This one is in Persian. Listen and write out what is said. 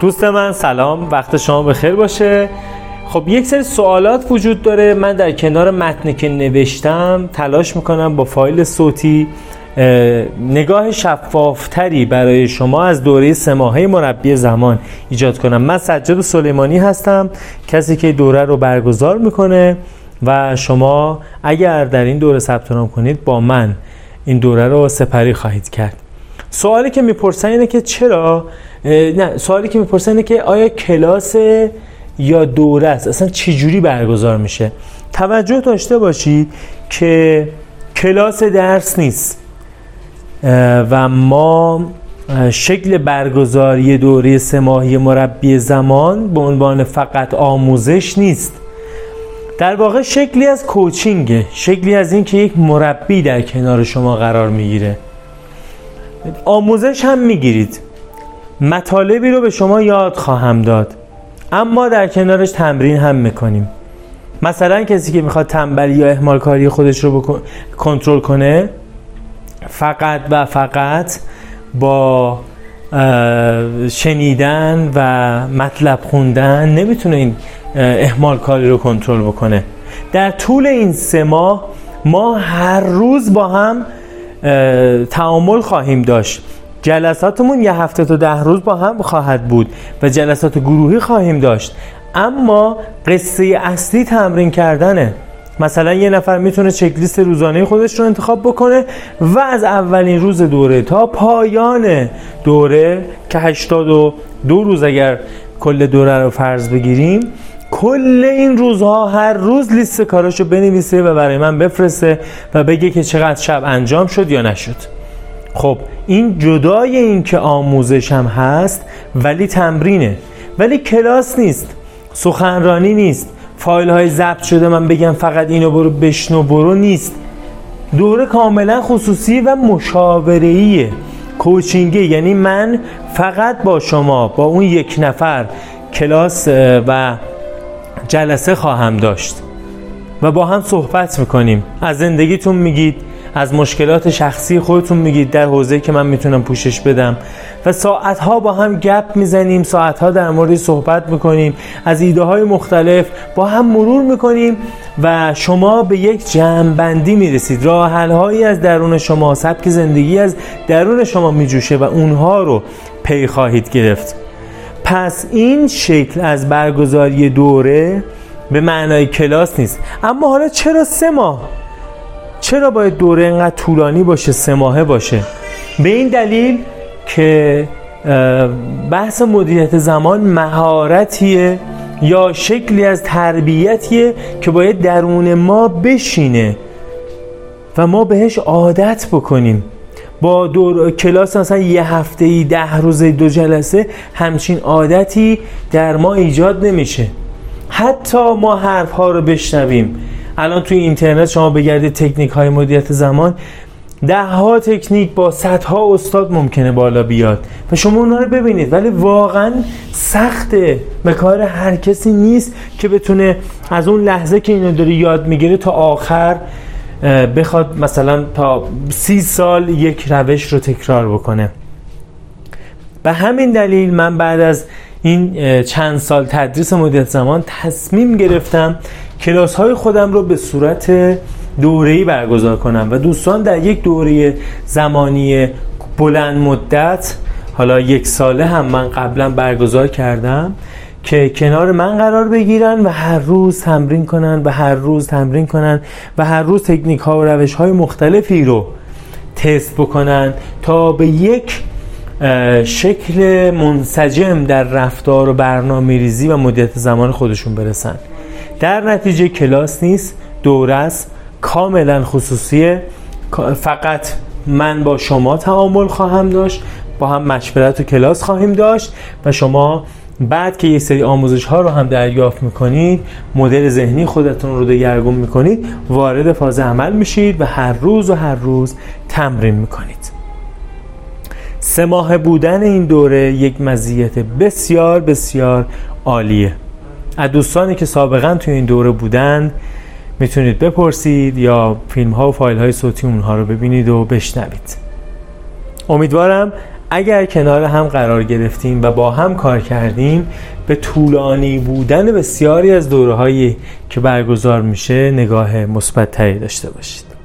دوست من سلام، وقت شما بخیر باشه. خب یک سری سوالات وجود داره، من در کنار متنی که نوشتم تلاش میکنم با فایل صوتی نگاه شفافتری برای شما از دوره 3 ماهه مربی زمان ایجاد کنم. من سجاد سلیمانی هستم، کسی که دوره رو برگزار میکنه و شما اگر در این دوره ثبت نام کنید با من این دوره رو سپری خواهید کرد. سوالی که میپرسن اینه که آیا کلاس یا دوره است اصلا چجوری برگزار میشه؟ توجه داشته باشید که کلاس درس نیست و ما شکل برگزاری دوره 3 ماهی مربی زمان به عنوان فقط آموزش نیست، در واقع شکلی از کوچینگه، شکلی از این که یک مربی در کنار شما قرار میگیره. آموزش هم میگیرید، مطالبی رو به شما یاد خواهم داد، اما در کنارش تمرین هم میکنیم. مثلا کسی که میخواد تنبلی یا اهمال کاری خودش رو کنترل کنه، فقط و فقط با شنیدن و مطلب خوندن نمیتونه این اهمال کاری رو کنترل بکنه. در طول این 3 ماه ما هر روز با هم تعامل خواهیم داشت، جلساتمون یه هفته تا 10 روز با هم خواهد بود و جلسات گروهی خواهیم داشت، اما قصه اصلی تمرین کردنه. مثلا یه نفر میتونه چک لیست روزانه خودش رو انتخاب بکنه و از اولین روز دوره تا پایان دوره که 82 روز اگر کل دوره رو فرض بگیریم، کل این روزها هر روز لیست کاراشو بنویسه و برای من بفرسته و بگه که چقدر شب انجام شد یا نشد. خب این جدای این که آموزش هم هست ولی تمرینه، ولی کلاس نیست، سخنرانی نیست، فایل های ضبط شده من بگم فقط اینو برو بشنو برو نیست. دوره کاملا خصوصی و مشاوره‌ایه، کوچینگه، یعنی من فقط با شما با اون یک نفر کلاس و جلسه خواهم داشت و با هم صحبت میکنیم، از زندگیتون میگید، از مشکلات شخصی خودتون میگید در حوزه‌ای که من میتونم پوشش بدم و ساعتها با هم گپ میزنیم، ساعتها در مورد صحبت میکنیم، از ایده های مختلف با هم مرور میکنیم و شما به یک جمع‌بندی میرسید، راه حل هایی از درون شما، سبک زندگی از درون شما میجوشه و اونها رو پی خواهید گرفت. پس این شکل از برگزاری دوره به معنای کلاس نیست. اما حالا چرا 3 ماه؟ چرا باید دوره اینقدر طولانی باشه، 3 ماهه باشه؟ به این دلیل که بحث مدیریت زمان مهارتیه یا شکلی از تربیتیه که باید درون ما بشینه و ما بهش عادت بکنیم. با کلاس مثلا یه هفته‌ای 10 روزه 2 جلسه همچین عادتی در ما ایجاد نمیشه. حتی ما حرف‌ها رو بشنویم، الان توی اینترنت شما بگردید تکنیک‌های مدیریت زمان، 10ها تکنیک با 100ها استاد ممکنه بالا بیاد و شما اونها رو ببینید، ولی واقعا سخته، به کار هر کسی نیست که بتونه از اون لحظه که اینو داره یاد میگیره تا آخر بخواد مثلا تا 30 سال یک روش رو تکرار بکنه. به همین دلیل من بعد از این چند سال تدریس مدیریت زمان تصمیم گرفتم کلاس‌های خودم رو به صورت دوره‌ای برگزار کنم و دوستان در یک دوره زمانی بلند مدت، حالا 1 ساله هم من قبلا برگزار کردم، که کنار من قرار بگیرن و هر روز تمرین کنن و هر روز تمرین کنن و هر روز تکنیک ها و روش های مختلفی رو تست بکنن تا به یک شکل منسجم در رفتار و برنامه ریزی و مدیریت زمان خودشون برسن. در نتیجه کلاس نیست، دوره است، کاملا خصوصیه، فقط من با شما تعامل خواهم داشت، با هم مشورت و کلاس خواهیم داشت و شما بعد که یک سری آموزش ها رو هم دریافت میکنید، مدل ذهنی خودتون رو دگرگون میکنید، وارد فاز عمل میشید و هر روز تمرین میکنید. 3 ماه بودن این دوره یک مزیت بسیار بسیار عالیه. از دوستانی که سابقا توی این دوره بودن میتونید بپرسید یا فیلم ها و فایل های صوتی اونها رو ببینید و بشنوید. امیدوارم اگر کنار هم قرار گرفتیم و با هم کار کردیم، به طولانی بودن بسیاری از دوره‌هایی که برگزار میشه نگاه مثبت‌تری داشته باشید.